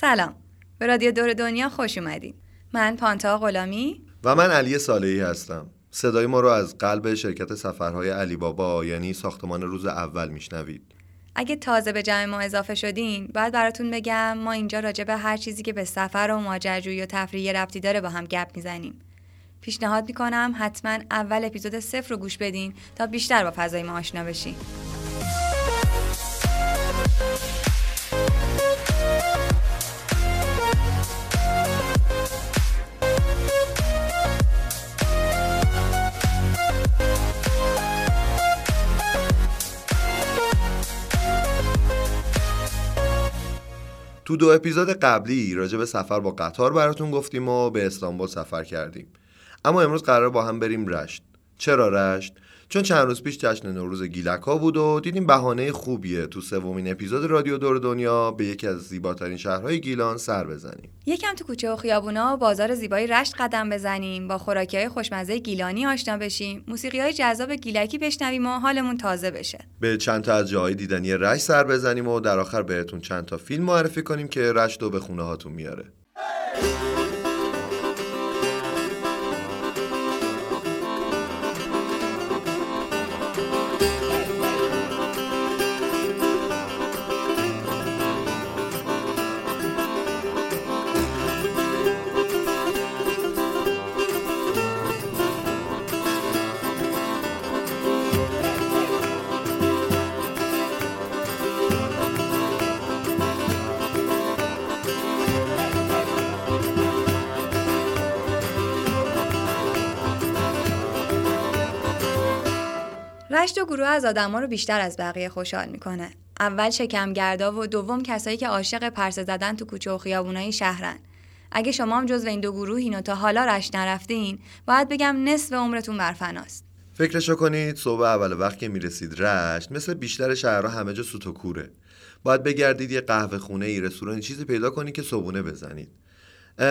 سلام، به رادیو دور دنیا خوش اومدین. من پانتا غلامی و من علی صالحی هستم. صدای ما رو از قلب شرکت سفرهای علی بابا یعنی ساختمان روز اول میشنوید. اگه تازه به جمع ما اضافه شدین، باید براتون بگم ما اینجا راجع به هر چیزی که به سفر و ماجراجویی و تفریح ربطی داره با هم گپ میزنیم. پیشنهاد میکنم حتما اول اپیزود 0 رو گوش بدین تا بیشتر با فضای ما آشنا بشین. تو 2 اپیزود قبلی راجع به سفر با قطار براتون گفتیم و به استانبول سفر کردیم. اما امروز قراره با هم بریم رشت. چرا رشت؟ چون چند روز پیش جشن نوروز گیلک‌ها بود و دیدیم بهانه خوبیه تو 3 اپیزود رادیو دور دنیا به یکی از زیباترین شهرهای گیلان سر بزنیم. یکم تو کوچه و خیابونا و بازار زیبای رشت قدم بزنیم، با خوراکی‌های خوشمزه گیلانی آشنا بشیم، موسیقی‌های جذاب گیلکی بشنویم و حالمون تازه بشه. به چند تا از جاهای دیدنی رشت سر بزنیم و در آخر بهتون چند تا فیلم معرفی کنیم که رشت رو به خونه‌هاتون میاره. رشت و گروه از آدما رو بیشتر از بقیه خوشحال میکنه. اول شکمگردا و دوم کسایی که عاشق پرسه زدن تو کوچه و خیابونای شهرن. اگه شما هم جزو این 2 گروهین و تا حالا رشت نرفتین، باید بگم نصف عمرتون برفناست. فکرشو کنید صبح اول وقت که میرسید رشت مثل بیشتر شهرها همه جا سوت و کوره. باید بگردید یه قهوه خونه ای، رستوران، چیزی پیدا کنید که صبحونه بزنید.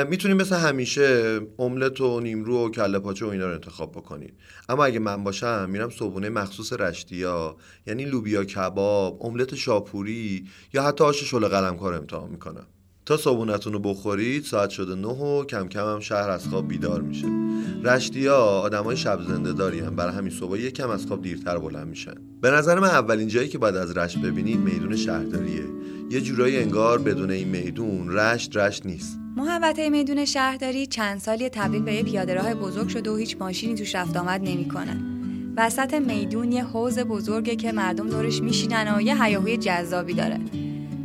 میتونید مثل همیشه املت و نیمرو و کله پاچه و اینا رو انتخاب بکنید، اما اگه من باشم میرم صبحونه مخصوص رشتیا، یعنی لوبیا کباب، املت شاپوری یا حتی آش شل قلمکار امتحان میکنم. تا صبحونتون رو بخورید ساعت شده 9 و کم کم هم شهر از خواب بیدار میشه. رشتیا آدمای شب زنده داری هم، برای همین صبح یکم از خواب دیرتر بلند میشن. به نظر من اولین جایی که باید از رشت ببینید میدون شهرداریه. یه جورایی انگار بدون این میدون رشت نیست. محوطه میدون شهرداری چند سالی تبدیل به یه پیاده‌راه بزرگ شده و هیچ ماشینی توش رفت آمد نمی‌کنه. وسط میدون یه حوض بزرگه که مردم دورش میشینن و یه هیاهوی جذابی داره.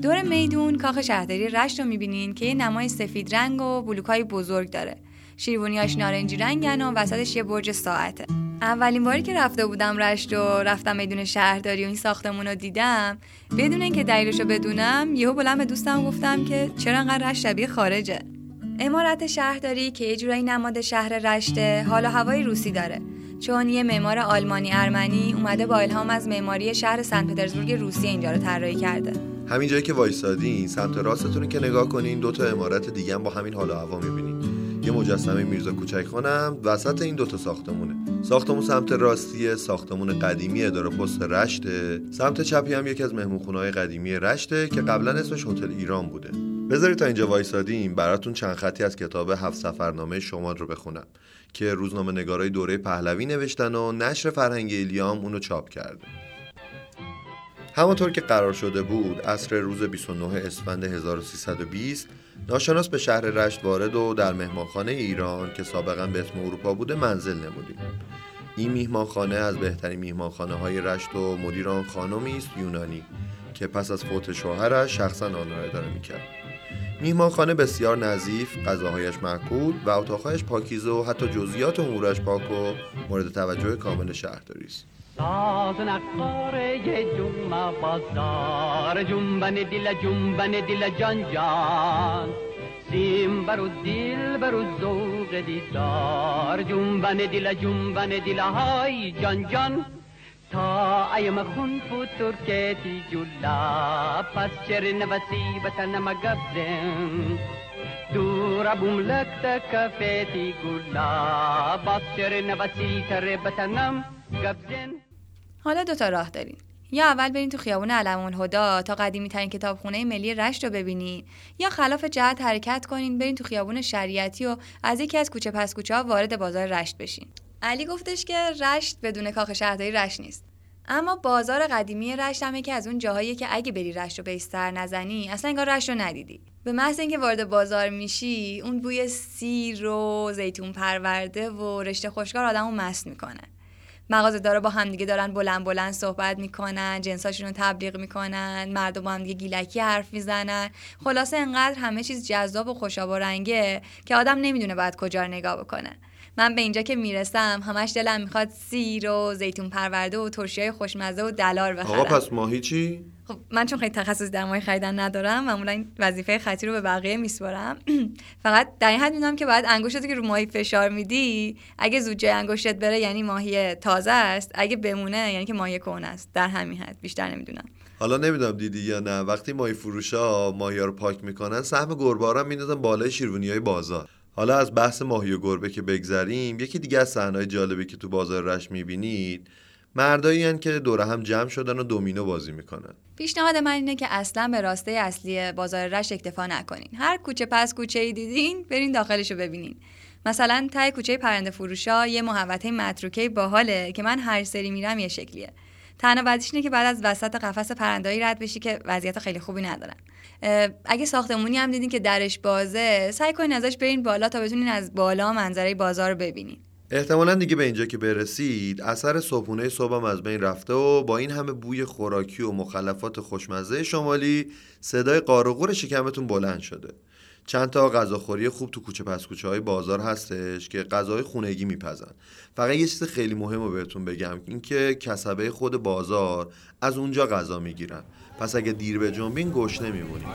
دور میدون کاخ شهرداری رشت رو می‌بینین که یه نمای سفید رنگ و بلوک‌های بزرگ داره. شیروانی‌هاش نارنجی رنگن و وسطش یه برج ساعته. اولین باری که رفته بودم رشت و رفتم میدون شهرداری و این ساختمون رو دیدم، بدون اینکه دلیلشو بدونم یهو بلند به دوستم گفتم که چرا انقدر رشت شبیه خارجه. عمارت شهرداری که یه جورایی نماد شهر رشته، حال و هوای روسی داره، چون یه معمار آلمانی ارمنی اومده با الهام از معماری شهر سن پترزبورگ روسیه اینجا رو طراحی کرده. همین جایی که وایسادین سمت راستتون که نگاه کنین 2 عمارت دیگه هم با همین حال و هوا می‌بینید. یه مجسمه میرزا کوچکخانم وسط این 2 ساختمونه. ساختمون سمت راستیه، ساختمون قدیمی اداره پست رشته. سمت چپی هم یکی از مهمونخونه‌های قدیمی رشته که قبلا اسمش هتل ایران بوده. بذارید تا اینجا وایسادیم براتون چند خطی از کتاب 7 سفرنامه شماد رو بخونم که روزنامه نگارای دوره پهلوی نوشتن و نشر فرنگیلیا اونو چاپ کرده. همونطور که قرار شده بود عصر روز 29 اسفند 1320 ناشناس به شهر رشت وارد و در مهمانخانه ایران که سابقا به اسم اروپا بوده منزل نمودیم. این مهمانخانه از بهترین مهمانخانه‌های رشت و مدیر آن خانمی است یونانی که پس از فوت شوهرش شخصا آن را اداره می‌کرد. مهمانخانه بسیار نظیف، غذاهایش معقول و اتاقهایش پاکیزه و حتی جزئیات امورش پاک و مورد توجه کامل شهرداری است. ساز نقاره جمع بازار جنبن دل جنبن دل جان جان سیم برو دل برو ذوق دیدار جنبن دل جنبن دل های جان جان تا ایم خون پوتر که تی جولا پس چر نوسی بطنم گبزم دورا بوملک تکفه تی گولا پس چر نوسی تر بطنم گبزم. حالا 2 راه دارین. یا اول برین تو خیابون علم‌الهدی تا قدیمی‌ترین کتابخونه ملی رشت رو ببینین، یا خلاف جهت حرکت کنین برین تو خیابون شریعتی و از یکی از کوچه پس کوچه‌ها وارد بازار رشت بشین. علی گفتش که رشت بدون کاخ شهرداری رشت نیست. اما بازار قدیمی رشت هم یکی از اون جاهایی که اگه بری رشت رو به سر نزنی اصلا انگار رشت رو ندیدی. به محض اینکه وارد بازار میشی اون بوی سیر و زیتون پرورده و رشته خشکار آدمو مست میکنه. مغازه‌دارا با همدیگه دارن بلند بلند صحبت میکنن، جنساشون رو تبلیغ میکنن، مردم با همدیگه گیلکی حرف میزنن. خلاصه انقدر همه چیز جذاب و خوشاب و رنگه که آدم نمیدونه بعد کجا رو نگاه بکنه. من به اینجا که میرسم همش دلم میخواد سیر و زیتون پرورده و ترشیای خوشمزه و دلار بخرم. آقا پس ماهی چی؟ خب من چون خیلی تخصص در ماهی خریدن ندارم، معمولا این وظیفه خطی رو به بقیه میسپارم. فقط در این حد میدونم که باید انگشتت که رو ماهی فشار میدی، اگه زود جای انگشتت بره یعنی ماهی تازه است، اگه بمونه یعنی که ماهی کهنه است. در همین حد، بیشتر نمیدونم. حالا نمیدونم دیدی یا نه، وقتی ماهی فروشا ماهیا رو پاک میکنن سهم گربه‌ها رو میندازن بالای شیروانیای بازار. حالا از بحث ماهی و گربه که بگذریم، یکی دیگه از صحنه‌های جالبی که تو بازار رشت می‌بینید مردایی هستند که دور هم جمع شدن و دومینو بازی میکنن. پیشنهاد من اینه که اصلا به راسته اصلی بازار رشت اکتفا نکنین. هر کوچه پس کوچه‌ای دیدین برین داخلشو ببینین. مثلا ته کوچه پرنده فروشا یه محوطه متروکه باحاله که من هر سری میرم یه شکلیه. تنها وضعیتش اینه که بعد از وسط قفس پرنده‌ای رد بشی که وضعیت خیلی خوبی ندارن. اگه ساختمونی هم دیدین که درش بازه، سعی کنین ازش برین بالا تا بتونین از بالا منظره بازار رو ببینین. احتمالاً دیگه به اینجا که برسید، اثر صبحونه صبحم از بین رفته و با این همه بوی خوراکی و مخلفات خوشمزه شمالی، صدای قارقور شکمتون بلند شده. چند تا غذاخوری خوب تو کوچه پس کوچه‌های بازار هستش که غذای خونگی میپزن. فقط یه چیز خیلی مهمو بهتون بگم، این که کسبه خود بازار از اونجا غذا میگیرن. پس اگه دیر به جنبین گشنه میمونید.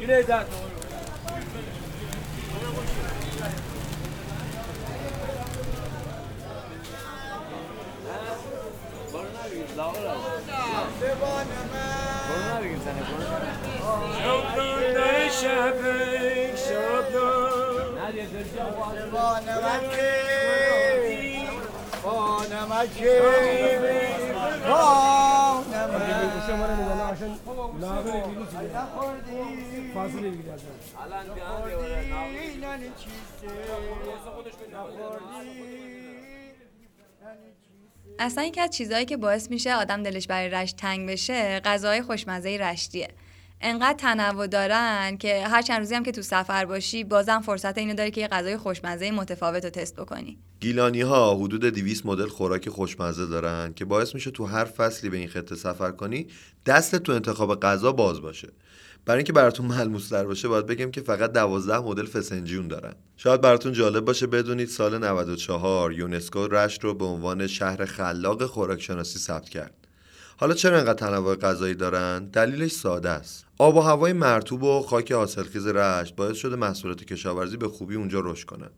Güneyden. اصلا یکی از چیزایی که باعث میشه آدم دلش برای رشت تنگ بشه غذاهای خوشمزه رشتیه. انقدر تنوع دارن که هر چند روزی هم که تو سفر باشی بازم فرصت اینو داری که یه غذای خوشمزه متفاوت رو تست بکنی. گیلانی‌ها حدود 200 مدل خوراک خوشمزه دارن که باعث میشه تو هر فصلی به این خطه سفر کنی دستت تو انتخاب غذا باز باشه. برای اینکه براتون ملموس‌تر باشه باید بگم که فقط 12 مدل فسنجیون دارن. شاید براتون جالب باشه بدونید سال 94 یونسکو رشت رو به عنوان شهر خلاق خوراک‌شناسی ثبت کرد. حالا چرا اینقدر تنوع غذایی دارن؟ دلیلش ساده است. آب و هوای مرطوب و خاک حاصلخیز رشت باعث شده محصولات کشاورزی به خوبی اونجا رشد کنن.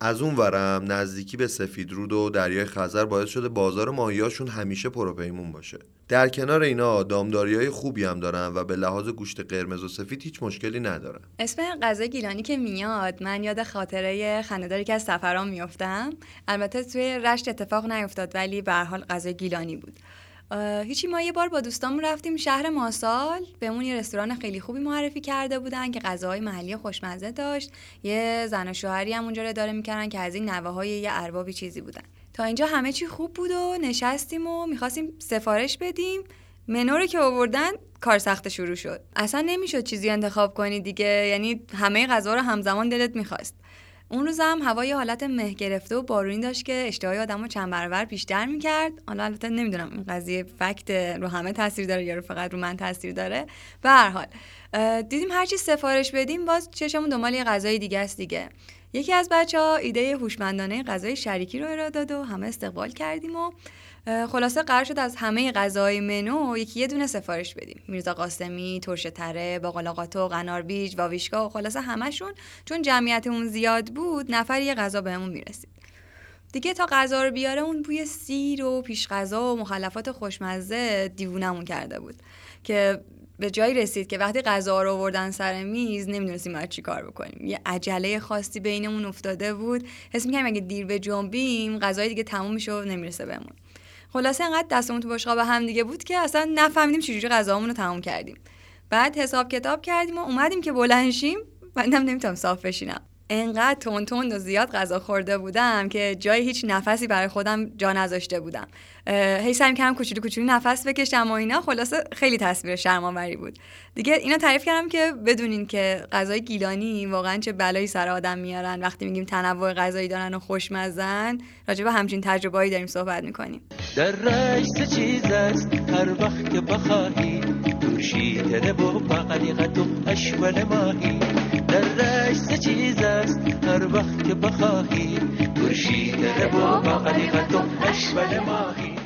از اون ورم نزدیکی به سفیدرود و دریای خزر باعث شده بازار ماهیاشون همیشه پروپیمون باشه. در کنار اینا دامداریای خوبی هم دارن و به لحاظ گوشت قرمز و سفید هیچ مشکلی ندارن. اسم غذای گیلانی که میاد من یاد خاطره خنده‌داری که از سفرام میافتم. البته توی رشت اتفاق نیفتاد ولی به هر حال غذای گیلانی بود. هیچی ما یه بار با دوستامون رفتیم شهر ماسال، بهمون یه رستوران خیلی خوبی معرفی کرده بودن که غذاهای محلی خوشمزه داشت. یه زن و شوهری هم اونجا رو اداره میکردن که از این نوه‌های یه اربابی چیزی بودن. تا اینجا همه چی خوب بود و نشستیم و می‌خواستیم سفارش بدیم. منو رو که آوردن کار سخت شروع شد. اصلا نمیشد چیزی انتخاب کنی دیگه، یعنی همه غذا رو همزمان دلت می‌خواست. اون روز هم هوا یه حالت مه گرفته و بارونی داشت که اشتهای آدمو چند برابر بیشتر می‌کرد. حالا البته نمیدونم این قضیه فکت رو همه تاثیر داره یا فقط رو من تاثیر داره. به هر حال دیدیم هر چی سفارش بدیم باز چشمون دنبال یه غذای دیگه است دیگه. یکی از بچه‌ها ایده هوشمندانه غذای شریکی رو ارائه داد و همه استقبال کردیم و خلاصه قرار شد از همه غذای منو یکی یه دونه سفارش بدیم. میرزا قاسمی، ترش تره، باقلاقاتو، قنار بیج، واویشگا و خلاصه همشون، چون جمعیتمون زیاد بود نفر یه غذا بهمون میرسید. دیگه تا غذا رو بیاره اون بوی سیر و پیش غذا و مخلفات خوشمزه دیوونمون کرده بود که به جایی رسید که وقتی غذا رو آوردن سر میز نمیدونستیم ما چی کار بکنیم. یه عجله خاصی بینمون افتاده بود. حس می‌کردیم اگه دیر بجنبیم غذای دیگه تموم میشه و نمیرسه بهمون. خلاصه انقدر دستمون تو بشقاب هم دیگه بود که اصلا نفهمیدیم چجوری غذامون رو تموم کردیم. بعد حساب کتاب کردیم و اومدیم که بلند شیم، بعدم نمیتونم صاف بشینم. انقدر تند و زیاد غذا خورده بودم که جای هیچ نفسی برای خودم جا نذاشته بودم. هی سعی کردم کوچولو کوچولو نفس بکشم و اینا. خلاصه خیلی تصویر شرم‌آوری بود. دیگه اینا تعریف کردم که بدونین که غذای گیلانی واقعا چه بلایی سر آدم میارن. وقتی میگیم تنوع غذایی دارن و خوشمزن، راجع به همچین تجربه‌ای داریم صحبت می‌کنیم. در رشت چیز است هر وقت که بخواهی، دوشیده و باقلیقت و اشول ماهی. در رشت چیز است هر وقت که بخواهی، دوشیده و باقلیقت و اشول ماهی.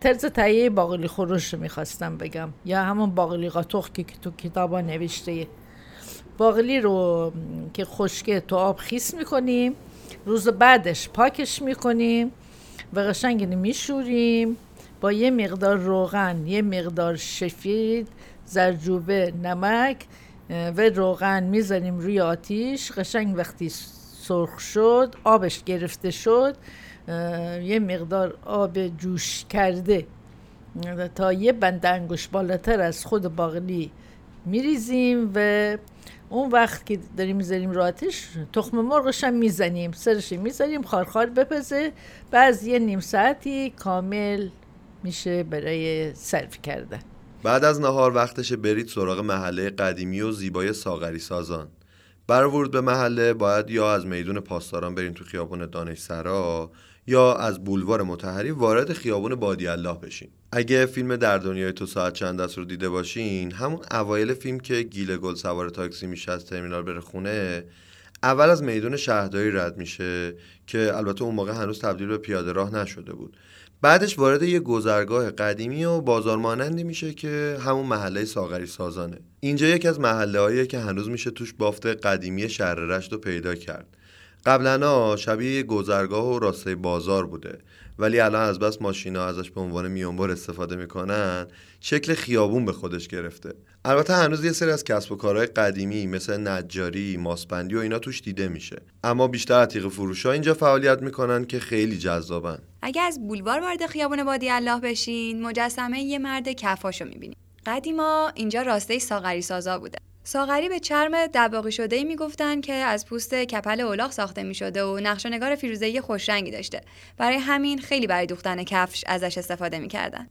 طرز تهیه باقلی خورش رو میخواستم بگم، یا همون باقلاقاتو که تو کتابا نوشته. باقلی رو که خشکه تو آب خیس میکنیم، روز بعدش پاکش میکنیم و قشنگ میشوریم با یه مقدار روغن، یه مقدار شفید، زردچوبه، نمک و روغن میزنیم روی آتیش. قشنگ وقتی سرخ شد، آبش گرفته شد، یه مقدار آب جوش کرده تا یه بند انگشت بالاتر از خود باقلی میریزیم و اون وقت که داریم میزنیم رو آتش تخم مرغش هم میزنیم، سرش میزنیم خارخار بپزه. بعد یه نیم ساعتی کامل میشه برای سرو کردن. بعد از نهار وقتش برید سراغ محله قدیمی و زیبای ساغری سازان. برای ورود به محله باید یا از میدون پاسداران بریم تو خیابون دانشسرا یا از بولوار مطهری وارد خیابون بادی الله بشین. اگه فیلم در دنیای تو ساعت چند است رو دیده باشین، همون اوایل فیلم که گیل گل سوار تاکسی میشه از ترمینال بره خونه، اول از میدان شهرداری رد میشه که البته اون موقع هنوز تبدیل به پیاده راه نشده بود. بعدش وارد یه گذرگاه قدیمی و بازار مانندی میشه که همون محله ساغری سازانه. اینجا یکی از محله‌هاییه که هنوز میشه توش بافت قدیمی شهر رشت رو پیدا کرد. قبلاً شبیه گذرگاه و راسته بازار بوده، ولی الان از بس ماشینا ازش به عنوان میانبر استفاده میکنن، شکل خیابون به خودش گرفته. البته هنوز یه سری از کسب و کارهای قدیمی مثل نجاری، ماسبندی و اینا توش دیده میشه، اما بیشتر عتیق فروشا اینجا فعالیت میکنن که خیلی جذابن. اگه از بولوار وارد خیابون بادی الله بشین، مجسمه یه مرد کفاشو میبینید. قدیما اینجا راسته ساغری سازا بوده. ساغری به چرم دباغی شده‌ای میگفتن که از پوست کپل اولاغ ساخته میشده و نقشه‌نگار فیروزه‌ای خوش رنگی داشته. برای همین خیلی برای دوختن کفش ازش استفاده میکردن.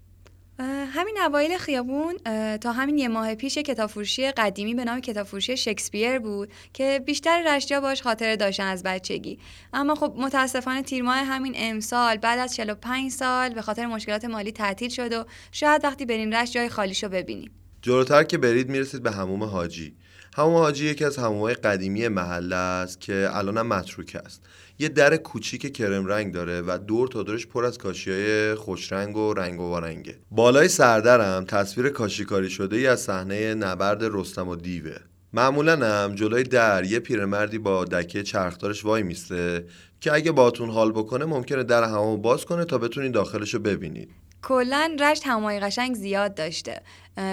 همین اوایل خیابون تا همین یه ماه پیش کتابفروشی قدیمی به نام کتابفروشی شکسپیر بود که بیشتر رشتیا باش خاطره داشتن از بچگی، اما خب متاسفانه تیر ماه همین امسال بعد از 45 سال به خاطر مشکلات مالی تعطیل شد و شاید وقتی برین رشت جای خالیشو ببینید. جلوتر که برید میرسید به حموم حاجی. حموم حاجی یکی از حموم‌های قدیمی محله است که الان هم متروکه است. یه در کوچیک کرم رنگ داره و دور تا دورش پر از کاشی‌های خوش رنگ و رنگ و وارنگه. بالای سردرم تصویر کاشی‌کاری شده ای از صحنه نبرد رستم و دیوه. معمولاً هم جلوی در یه پیرمردی با دکه چرخدارش وای میسته که اگه باهاتون حال بکنه ممکنه در حموم باز کنه تا بتونید داخلشو ببینید. کلاً رشت همای قشنگ زیاد داشته.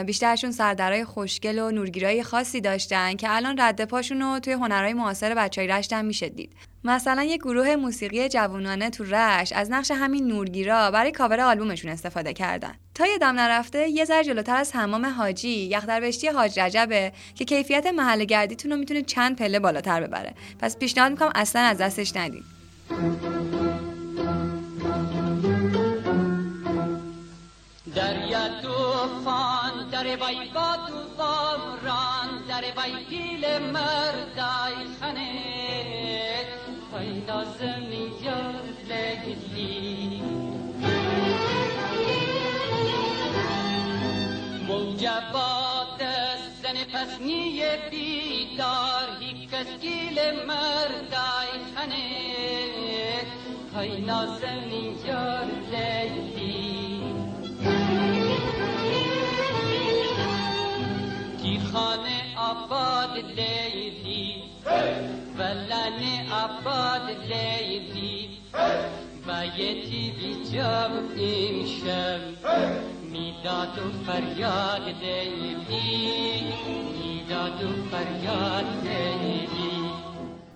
بیشترشون سردرهای خوشگل و نورگیرای خاصی داشتن که الان رد پاشون رو توی هنرهای معاصر بچهای رشت هم میشه دید. مثلا یک گروه موسیقی جوانانه تو رشت از نقش همین نورگیرا برای کاور آلبومشون استفاده کردن. تا یه دم نرفته یه ذره جلوتر از حمام حاجی یزدگردی حاج رجبه که کیفیت محل گردیتون رو میتونه چند پله بالاتر ببره. پس پیشنهاد میکنم اصلا از دستش ندید. دریا توفان در وای با تو باران در وای گل مردای خنه پیدا زمیار لگلی موجبات زن پسنی بیدار هیکس گل مردای خنه پیدا زمیار لگلی خانه آباد لیلی ولن آباد لیلی با یه تیوی جام امشم میداد و فریاد لیلی میداد و فریاد لیلی.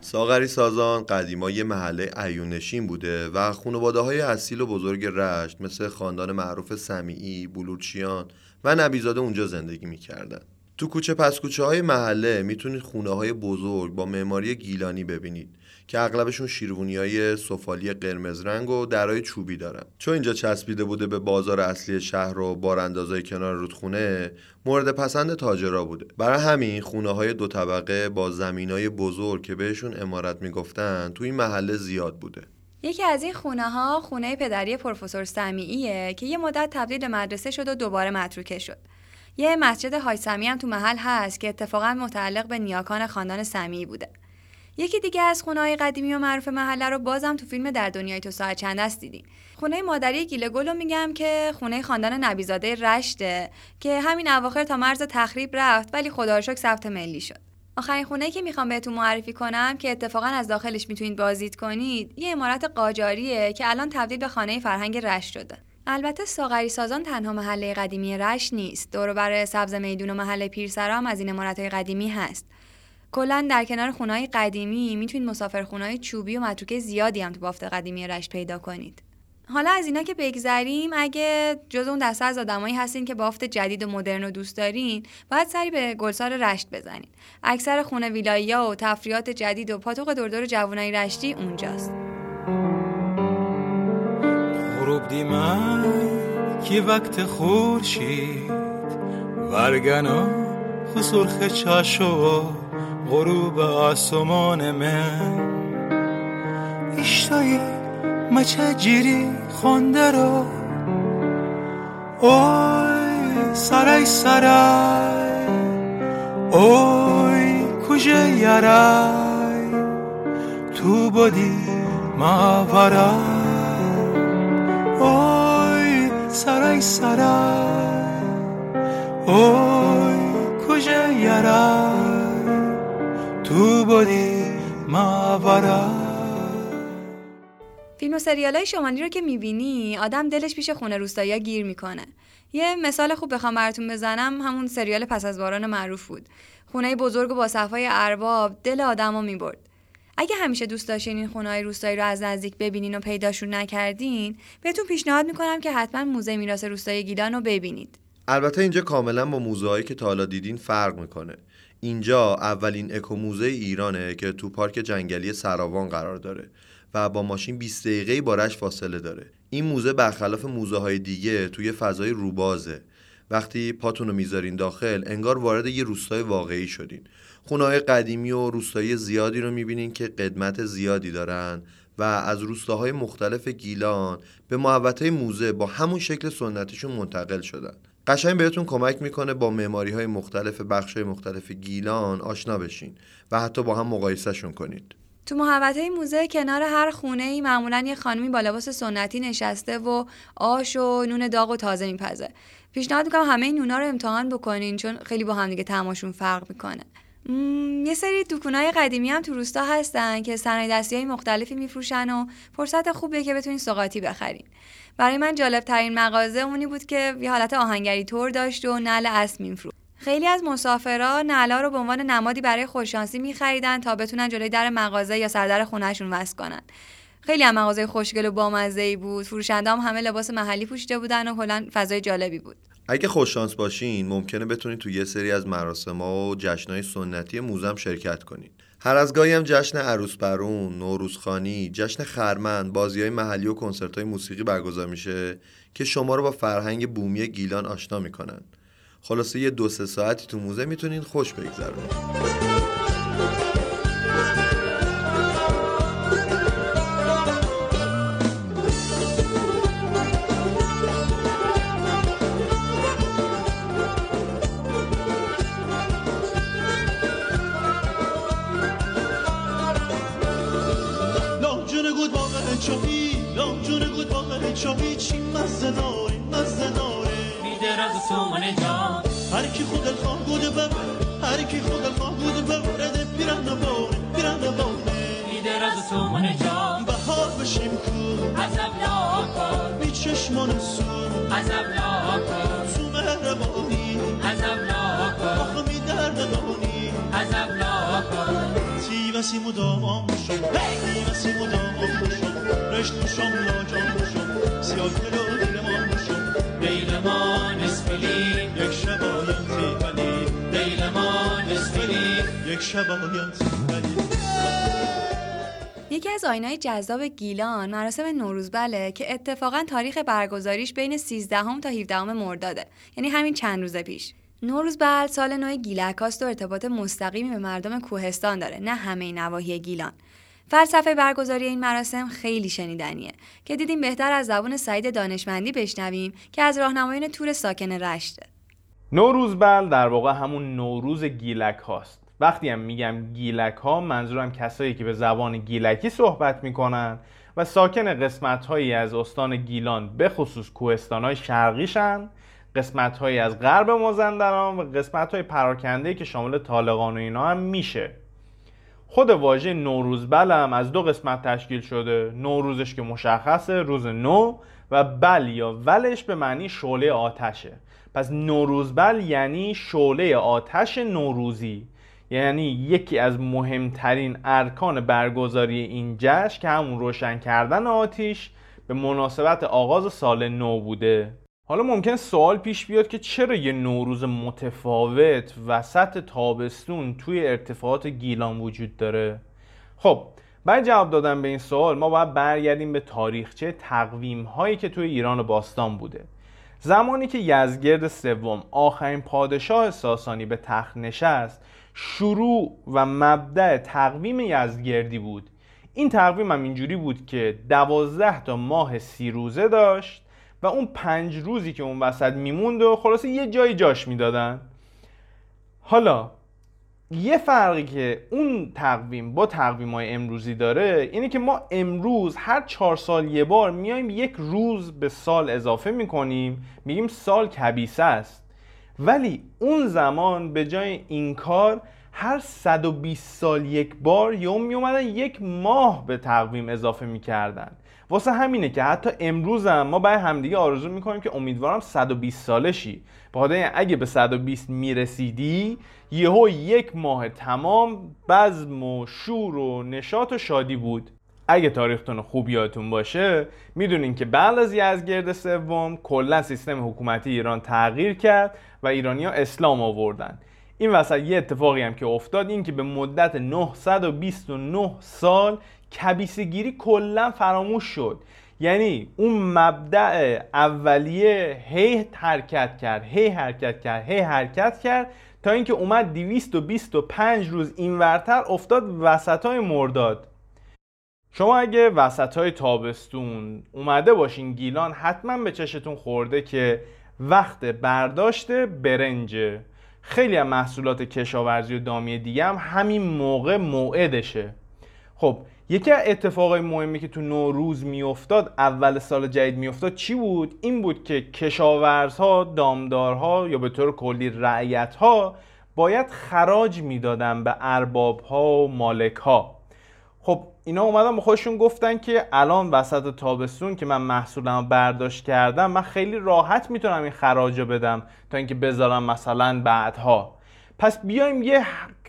ساغری سازان قدیما یه محله عیونشین بوده و خانواده‌های اصیل و بزرگ رشت مثل خاندان معروف سمیعی، بلورچیان و نبیزاده اونجا زندگی می‌کردن. تو کوچه پس کوچه های محله میتونید خونه های بزرگ با معماری گیلانی ببینید که اغلبشون شیروانی های سفالی قرمز رنگ و درای چوبی دارن. چون اینجا چسبیده بوده به بازار اصلی شهر و باراندازای کنار رودخونه، مورد پسند تاجرا بوده. برای همین خونه های دو طبقه با زمینای بزرگ که بهشون عمارت میگفتن تو این محله زیاد بوده. یکی از این خونه‌ها خونه پدری پروفسور سمیعیه که یه مدت تبدیل به مدرسه شد و دوباره متروکه شد. یه مسجد هایسمی هم تو محل هست که اتفاقا متعلق به نیاکان خاندان سمیعی بوده. یکی دیگه از خونه‌های قدیمی و معروف محله رو بازم تو فیلم در دنیای تو ساعت چند است دیدیم. خونه مادری گیل گل رو میگم که خونه خاندان نبیزاده رشته که همین اواخر تا مرز تخریب رفت، ولی خدا رو شکر ثبت ملی شد. آخرین خونه‌ای که میخوام بهتون معرفی کنم که اتفاقا از داخلش میتونید بازدید کنید، یه عمارت قاجاریه که الان تبدیل به خانه فرهنگ رشت شده. البته ساغری سازان تنها محله قدیمی رشت نیست. دور و بر سبز میدون و محله پیرسرا هم از این عمارت‌های قدیمی هست. کلاً در کنار خونه‌های قدیمی میتونید مسافرخونه‌های چوبی و متروکه زیادی هم تو بافت قدیمی رشت پیدا کنید. حالا از اینا که بگذریم، اگه جزو اون دسته از آدمایی هستین که بافت جدید و مدرن رو دوست دارین، باید سری به گلزار رشت بزنید. اکثر خونه ویلایی‌ها و تفریحات جدید و پاتوق دردور جوانای رشتی اونجاست. غروب دیمه که وقت خورشید ورگنا خسرخ چاشو غروب آسمان من اشتای مچه جیری خونده رو اوی سرای سرای اوی کجه یرای تو بودی ماورا اوی سرای سرا اوی کجا یارا تو بودی ماورا. فیلم و سریالای شمالی رو که میبینی آدم دلش پیش خونه روستایی‌ها گیر میکنه. یه مثال خوب بخوام براتون بزنم همون سریال پس از باران معروف بود. خونه بزرگ و با صفای ارباب دل آدمو میبرد. اگه همیشه دوست داشتین این خونه‌های روستایی رو از نزدیک ببینین و پیداشون نکردین، بهتون پیشنهاد میکنم که حتما موزه میراث روستای گیلان رو ببینید. البته اینجا کاملا با موزه‌هایی که تا حالا دیدین فرق میکنه. اینجا اولین اکوموزه ایرانه که تو پارک جنگلی سراوان قرار داره و با ماشین 20 دقیقه‌ای بارش فاصله داره. این موزه برخلاف موزه‌های دیگه توی فضای روبازه. وقتی پاتون رو میذارین داخل انگار وارد یه روستای واقعی شدین. خونه‌های قدیمی و روستایی زیادی رو میبینین که قدمت زیادی دارن و از روستاهای مختلف گیلان به محوطه موزه با همون شکل سنتیشون منتقل شدن. قشنگ بهتون کمک میکنه با معماری‌های مختلف بخش‌های مختلف گیلان آشنا بشین و حتی با هم مقایسه‌شون کنید. تو محوطه موزه کنار هر خونه‌ای معمولاً یه خانمی با لباس سنتی نشسته و آش و نون داغ و تازه میپزه. پیشنهاد میکنم همه این نونا رو امتحان بکنین چون خیلی با هم دیگه طعمشون فرق میکنه. یه سری دکونای قدیمی هم تو روستا هستن که صنایع‌دستی مختلفی میفروشن و فرصت خوبیه که بتونین سوغاتی بخرین. برای من جالب‌ترین مغازه اونی بود که یه حالت آهنگری تور داشت و نعل اسب میفروخت. خیلی از مسافرها نعل‌ها رو به عنوان نمادی برای خوششانسی می‌خریدن تا بتونن جلوی در مغازه یا سردر خونه‌شون وصل کنن. خیلی هم مغازه خوشگل و بامزه‌ای بود. فروشنده‌ها همه لباس محلی پوشیده بودن و کلاً فضای جالبی بود. اگه خوششانس باشین ممکنه بتونید تو یه سری از مراسم‌ها و جشن‌های سنتی موزه هم شرکت کنین. هر از گاهی هم جشن عروس پرون، نوروزخانی، جشن خرمن، بازی‌های محلی و کنسرت‌های موسیقی برگزار میشه که شما رو با فرهنگ بومی گیلان آشنا می‌کنن. خلاصه یه 2-3 ساعتی تو موزه میتونین خوش بگذرونید. هر کی خود الخان گوده ببر هر کی خود الخان گوده ببر ده پیرانه بونه ایده راز تو من جان بهار بشیم کو عذاب ناکن بی چشمان سور عذاب ناکن سو مهربانی عذاب ناکن آخه می درد نمونی عذاب ناکن تی وسی مدام آموشم تی وسی مدام آموشم رشت مشم لاجان مشم سیاه کرو دیلمان مشم دیلمان اسفلی یک شب یکی از آیین‌های جذاب گیلان مراسم نوروزبله که اتفاقاً تاریخ برگزاریش بین 13 تا 17 مرداده، یعنی همین چند روز پیش. نوروزبل سال نو گیلکاست و ارتباط مستقیمی به مردم کوهستان داره، نه همه نواحی گیلان. فلسفه برگزاری این مراسم خیلی شنیدنیه که دیدیم بهتر از زبون سعید دانشمندی بشنویم که از راهنمایان تور ساکن رشته. نوروزبل در واقع همون نوروز گیلک هاست. وقتی هم میگم گیلک ها منظورم کسایی که به زبان گیلکی صحبت میکنن و ساکن قسمت هایی از استان گیلان به خصوص کوهستان های شرقیشن، قسمت هایی از غرب مازندران و قسمت های پراکنده که شامل طالقان و اینا هم میشه. خود واژه نوروزبل هم از دو قسمت تشکیل شده، نوروزش که مشخصه روز نو و بل یا ولش به معنی شعله آتشه. پس نوروزبل یعنی شعله آتش نوروزی، یعنی یکی از مهمترین ارکان برگزاری این جشن که همون روشن کردن آتش به مناسبت آغاز سال نو بوده. حالا ممکن سوال پیش بیاد که چرا یه نوروز متفاوت وسط تابستون توی ارتفاعات گیلان وجود داره؟ خب برای جواب دادن به این سوال ما باید برگردیم به تاریخچه تقویم‌هایی که توی ایران باستان بوده. زمانی که یزدگرد سوم آخرین پادشاه ساسانی به تخت نشست، شروع و مبدأ تقویم یزدگردی بود. این تقویم هم اینجوری بود که 12 تا ماه 30 روزه داشت و اون 5 روزی که اون وسط میموند و خلاصه یه جایی جاش میدادن. حالا یه فرقی که اون تقویم با تقویم‌های امروزی داره اینه که ما امروز هر 4 سال یه بار میایم یک روز به سال اضافه میکنیم، میگیم سال کبیسه است. ولی اون زمان به جای این کار هر 120 سال یک بار یوم میومدن یک ماه به تقویم اضافه میکردن. واسه همینه که حتی امروز هم ما برای همدیگه آرزو میکنیم که امیدوارم 120 سالشی، بخاطر اگه به 120 میرسیدی یهو یک ماه تمام بزم و شور و نشاط و شادی بود. اگه تاریختون خوب یادتون باشه میدونین که بعد از یزدگرد سوم کلا سیستم حکومتی ایران تغییر کرد و ایرانی‌ها اسلام آوردن. این وسط یه اتفاقی هم که افتاد این که به مدت 929 سال کبیسه‌گیری کلا فراموش شد. یعنی اون مبدأ اولیه هی حرکت کرد تا اینکه اومد 225 روز اینورتر افتاد وسطای مرداد. شما اگه وسطای تابستون اومده باشین گیلان حتما به چشتون خورده که وقت برداشت برنجه. خیلی از محصولات کشاورزی و دامی دیگه هم همین موقع موعدشه. خب یکی از اتفاقای مهمی که تو نوروز میافتاد، اول سال جدید میافتاد چی بود؟ این بود که کشاورزها، دامدارها یا به طور کلی رعیتها باید خراج میدادن به اربابها و مالکها. خب اینا اومدن به خودشون گفتن که الان وسط تابستون که من محصولمو برداشت کردم من خیلی راحت میتونم این خراجو بدم تا اینکه بذارم مثلا بعدها. پس بیایم یه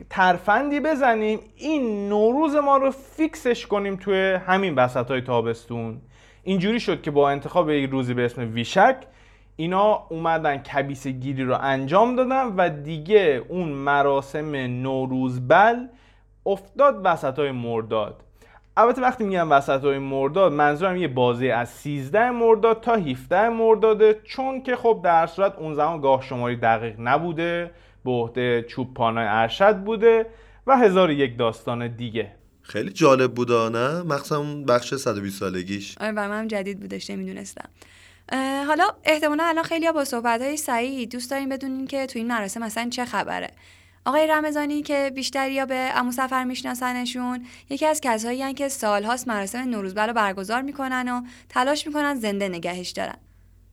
ترفندی بزنیم این نوروز ما رو فیکسش کنیم توی همین وسطای تابستون. اینجوری شد که با انتخاب یک روزی به اسم ویشک اینا اومدن کبیسه گیری رو انجام دادن و دیگه اون مراسم نوروزبل افتاد وسطای مرداد. البته وقتی میگم وسطای مرداد منظورم یه بازه از 13 مرداد تا 17 مرداده، چون که خب در صورت اون زمان گاه شماری دقیق نبوده، به عهده چوبانای ارشد بوده و 1001 داستان دیگه. خیلی جالب بود نه؟ مخصوصا بخش 120 سالگیش. آره و منم جدید بودش، نمیدونستم. حالا احتمالاً الان خیلی‌ها با صحبت‌های سعید دوست داریم بدونین که تو این مراسم اصلا چه خبره. آقای رمضانی که بیشتریا به عمو سفر میشناسنشون، یکی از کسایی هستن که سالهاست مراسم نوروزبل رو برگزار میکنن و تلاش میکنن زنده نگهش دارن.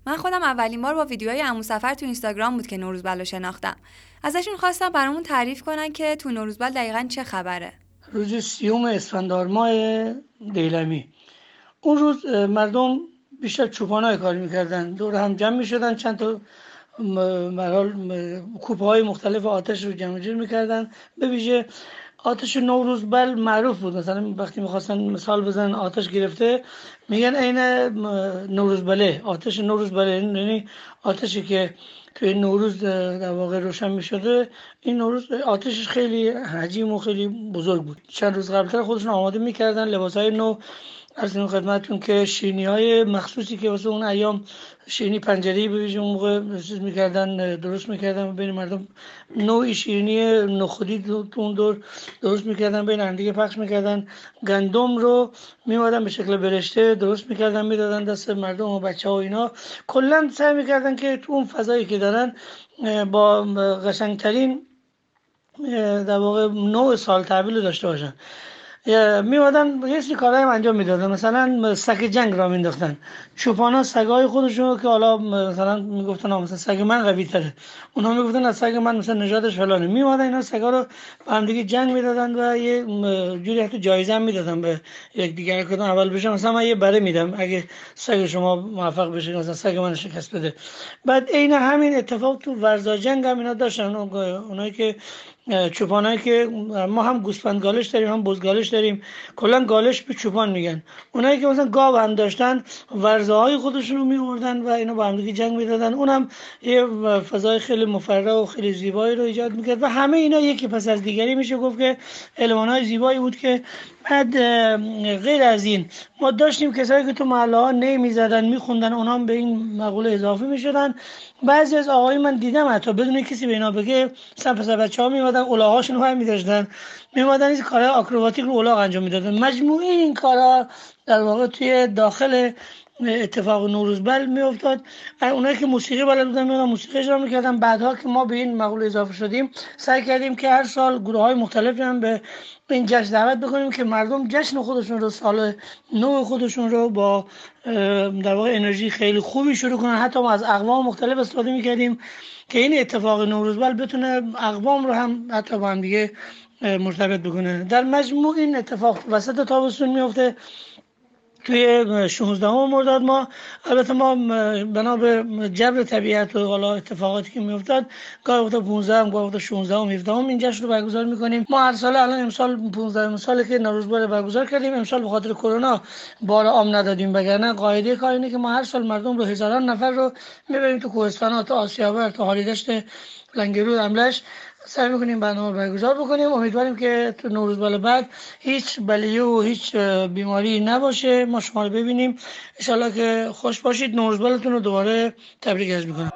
من خودم اولین بار با ویدیوهای عمو سفر تو اینستاگرام بود که نوروزبل رو شناختم. ازشون خواستم برامون تعریف کنن که تو نوروزبل دقیقاً چه خبره. روز 30 اسفندار ماه دیلمی، اون روز مردم بیشتر چوپانای کار میکردن، دور هم جمع میشدن، چند تا کوپه‌های مختلف آتش رو جمع جور می‌کردن. به ویژه آتش نوروزبل معروف بود، مثلا وقتی می‌خواستن مثال بزنن آتش گرفته میگن عین نوروزبله، آتش نوروزبله، یعنی آتشی که توی نوروز در واقع روشن می‌شده. این نوروز آتشش خیلی حجیم و خیلی بزرگ بود. چند روز قبلتر خودشون آماده می‌کردن لباس‌های نو. عرض می‌کنم خدمتتون که شیرینی‌های مخصوصی که واسه اون ایام شیرینی پنجه‌ای به ویژه اون موقع درست می‌کردن بین مردم، نوعی شیرینی نخودی تو اون دور درست می‌کردن بین هم دیگه پخش می‌کردن. گندم رو می‌آوردن به شکل برشته درست می‌کردن می‌دادن دست مردم و بچه‌ها و اینا. کلاً سعی می‌کردن که تو اون فضایی که دارن با قشنگ‌ترین در واقع نوع سال تحویل داشته باشن. میوادن یه سری کارهایی انجام میدادن، مثلا سگ جنگ را مینداختن. چوپانا سگای خودشون که حالا مثلا میگفتن مثلا سگ من قوی تره، اونها میگفتن از سگ من مثلا نژادش فلانه. میوادن اینا سگا رو با هم دیگه جنگ میدادن و یه جوری حتی جایزه میدادن به یک دیگه، کدوم اول بشه مثلا من یه بره میدم اگه سگ شما موفق بشه مثلا سگ من شکست بده. بعد عین همین اتفاق تو ورزاجنگ هم اینا داشتن. اونایی که چوپانایی که ما هم گوسفند گالش داریم هم بز گالش داریم، کلا گالش به چوپان میگن. اونایی که مثلا گاو هم داشتن ورزه‌های خودشون رو می‌آوردن و اینا با هم دیگه جنگ می‌دادن. اونم یه فضای خیلی مفرح و خیلی زیبایی رو ایجاد می‌کرد و همه اینا یکی پس از دیگری میشه گفت که المان‌های زیبایی بود. که بعد غیر از این ما داشتیم کسایی که تو محله‌ها نمی‌زدن می‌خوندن، اونا هم به این مقوله اضافه می‌شدن. بعضی از آقای من دیدم حتی بدون کسی به اینا بگه سمت پس بچه‌ها می‌آمدن الاغاشون رو هم می‌داشتن، می‌آمدن این کارهای آکروباتیک رو الاغ انجام می‌دادن. مجموعه این کارا در واقع توی داخل اتفاق نوروزبل میافتاد. اونایی که موسیقی بلد بودن میان موسیقی اجرا میکردن. بعدها که ما به این مقوله اضافه شدیم، سعی کردیم که هر سال گروه‌های مختلف هم به این جشن دعوت بکنیم که مردم جشن خودشون رو، سال نو خودشون رو با در واقع انرژی خیلی خوبی شروع کنن. حتی ما از اقوام مختلف استفاده میکردیم که این اتفاق نوروزبل بتونه اقوام رو هم حتی با هم دیگه مرتبط بکنه. در مجموع این اتفاق وسط تابستون میفته توی 16 مرداد. ما البته ما بنا به جبر طبیعت و حالا اتفاقاتی که میافتاد گاهی وقتا 15 گاهی وقتا 16 و 17 این جشن رو برگزار میکنیم. ما هر سال الان امسال 15 ساله که نوروزبل برگزار کردیم. امسال به خاطر کرونا بار عام ندادیم، وگرنه قاعده کار اینه که ما هر سال مردم رو، هزاران نفر رو میبریم تو کوهستانات آسیابر، تو هالیدشت لنگرود، املش، سعی میکنیم برنامه برگزار بکنیم. امیدواریم که تو نوروزبل بعد هیچ بلیه و هیچ بیماری نباشه، ما شما رو ببینیم. انشالله که خوش باشید. نوروزبلتون رو دوباره تبریک عرض میکنم.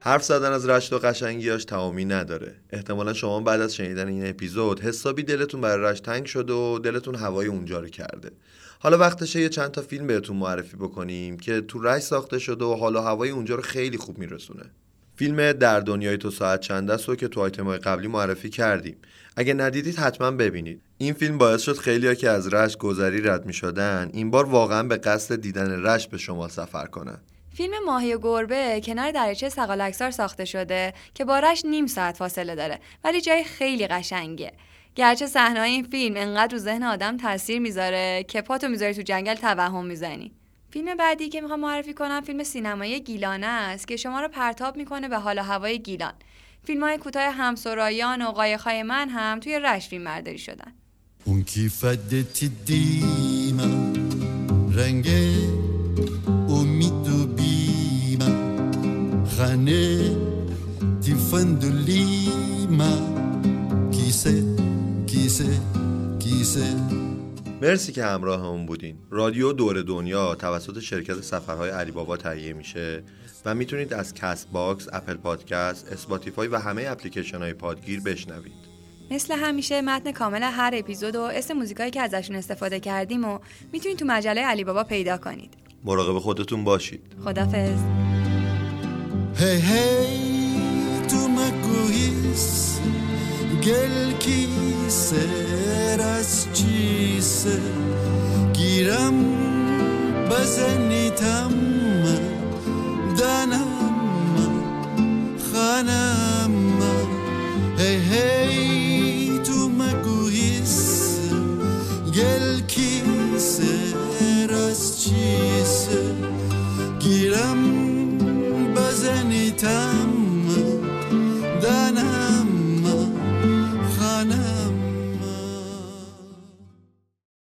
حرف زدن از رشت و قشنگیاش تمامی نداره. احتمالا شما بعد از شنیدن این اپیزود حسابی دلتون برای رشت تنگ شده و دلتون هوای اونجا رو کرده. حالا وقتشه یه چند تا فیلم بهتون معرفی بکنیم که تو رشت ساخته شده و حالا هوای اونجا رو خیلی خوب میرسونه. فیلم در دنیای تو ساعت چند است رو که تو آیتم‌های قبلی معرفی کردیم. اگه ندیدید حتما ببینید. این فیلم باعث شد خیلی‌ها که از رشت گذری رد می‌شدن، این بار واقعا به قصد دیدن رشت به شمال سفر کنن. فیلم ماهی و گربه کنار دریاچه سقالکسار ساخته شده که با رشت نیم ساعت فاصله داره، ولی جای خیلی قشنگه. گرچه صحنه‌های این فیلم انقدر رو ذهن آدم تاثیر میذاره که پاتو میذاری تو جنگل توهم میزنی. فیلم بعدی که میخوام معرفی کنم فیلم سینمایی گیلان است که شما رو پرتاب میکنه به حال و هوای گیلان. فیلم‌های کوتاه همسرایان و قایق‌های من هم توی رشت فیلم برداری شدن. اون کی فدت دیما رنگ خانه تیفندولیما کیسه کیسه کیسه. مرسی که همراه همون بودین. رادیو دور دنیا توسط شرکت سفرهای علی بابا تهیه میشه و میتونید از کست باکس، اپل پادکست، اسپاتیفای و همه اپلیکیشن‌های پادگیر بشنوید. مثل همیشه متن کامل هر اپیزود و اسم موزیکایی که ازشون استفاده کردیم و میتونید تو مجله علی بابا پیدا کنید. مراقب خودتون باشید. خدافظ. Hey, hey, tu me cohis, quel qui seras chise, kiram bazanitam, danam, khanam. Hey, hey, tu me cohis, quel qui seras chise, kiram. Anytime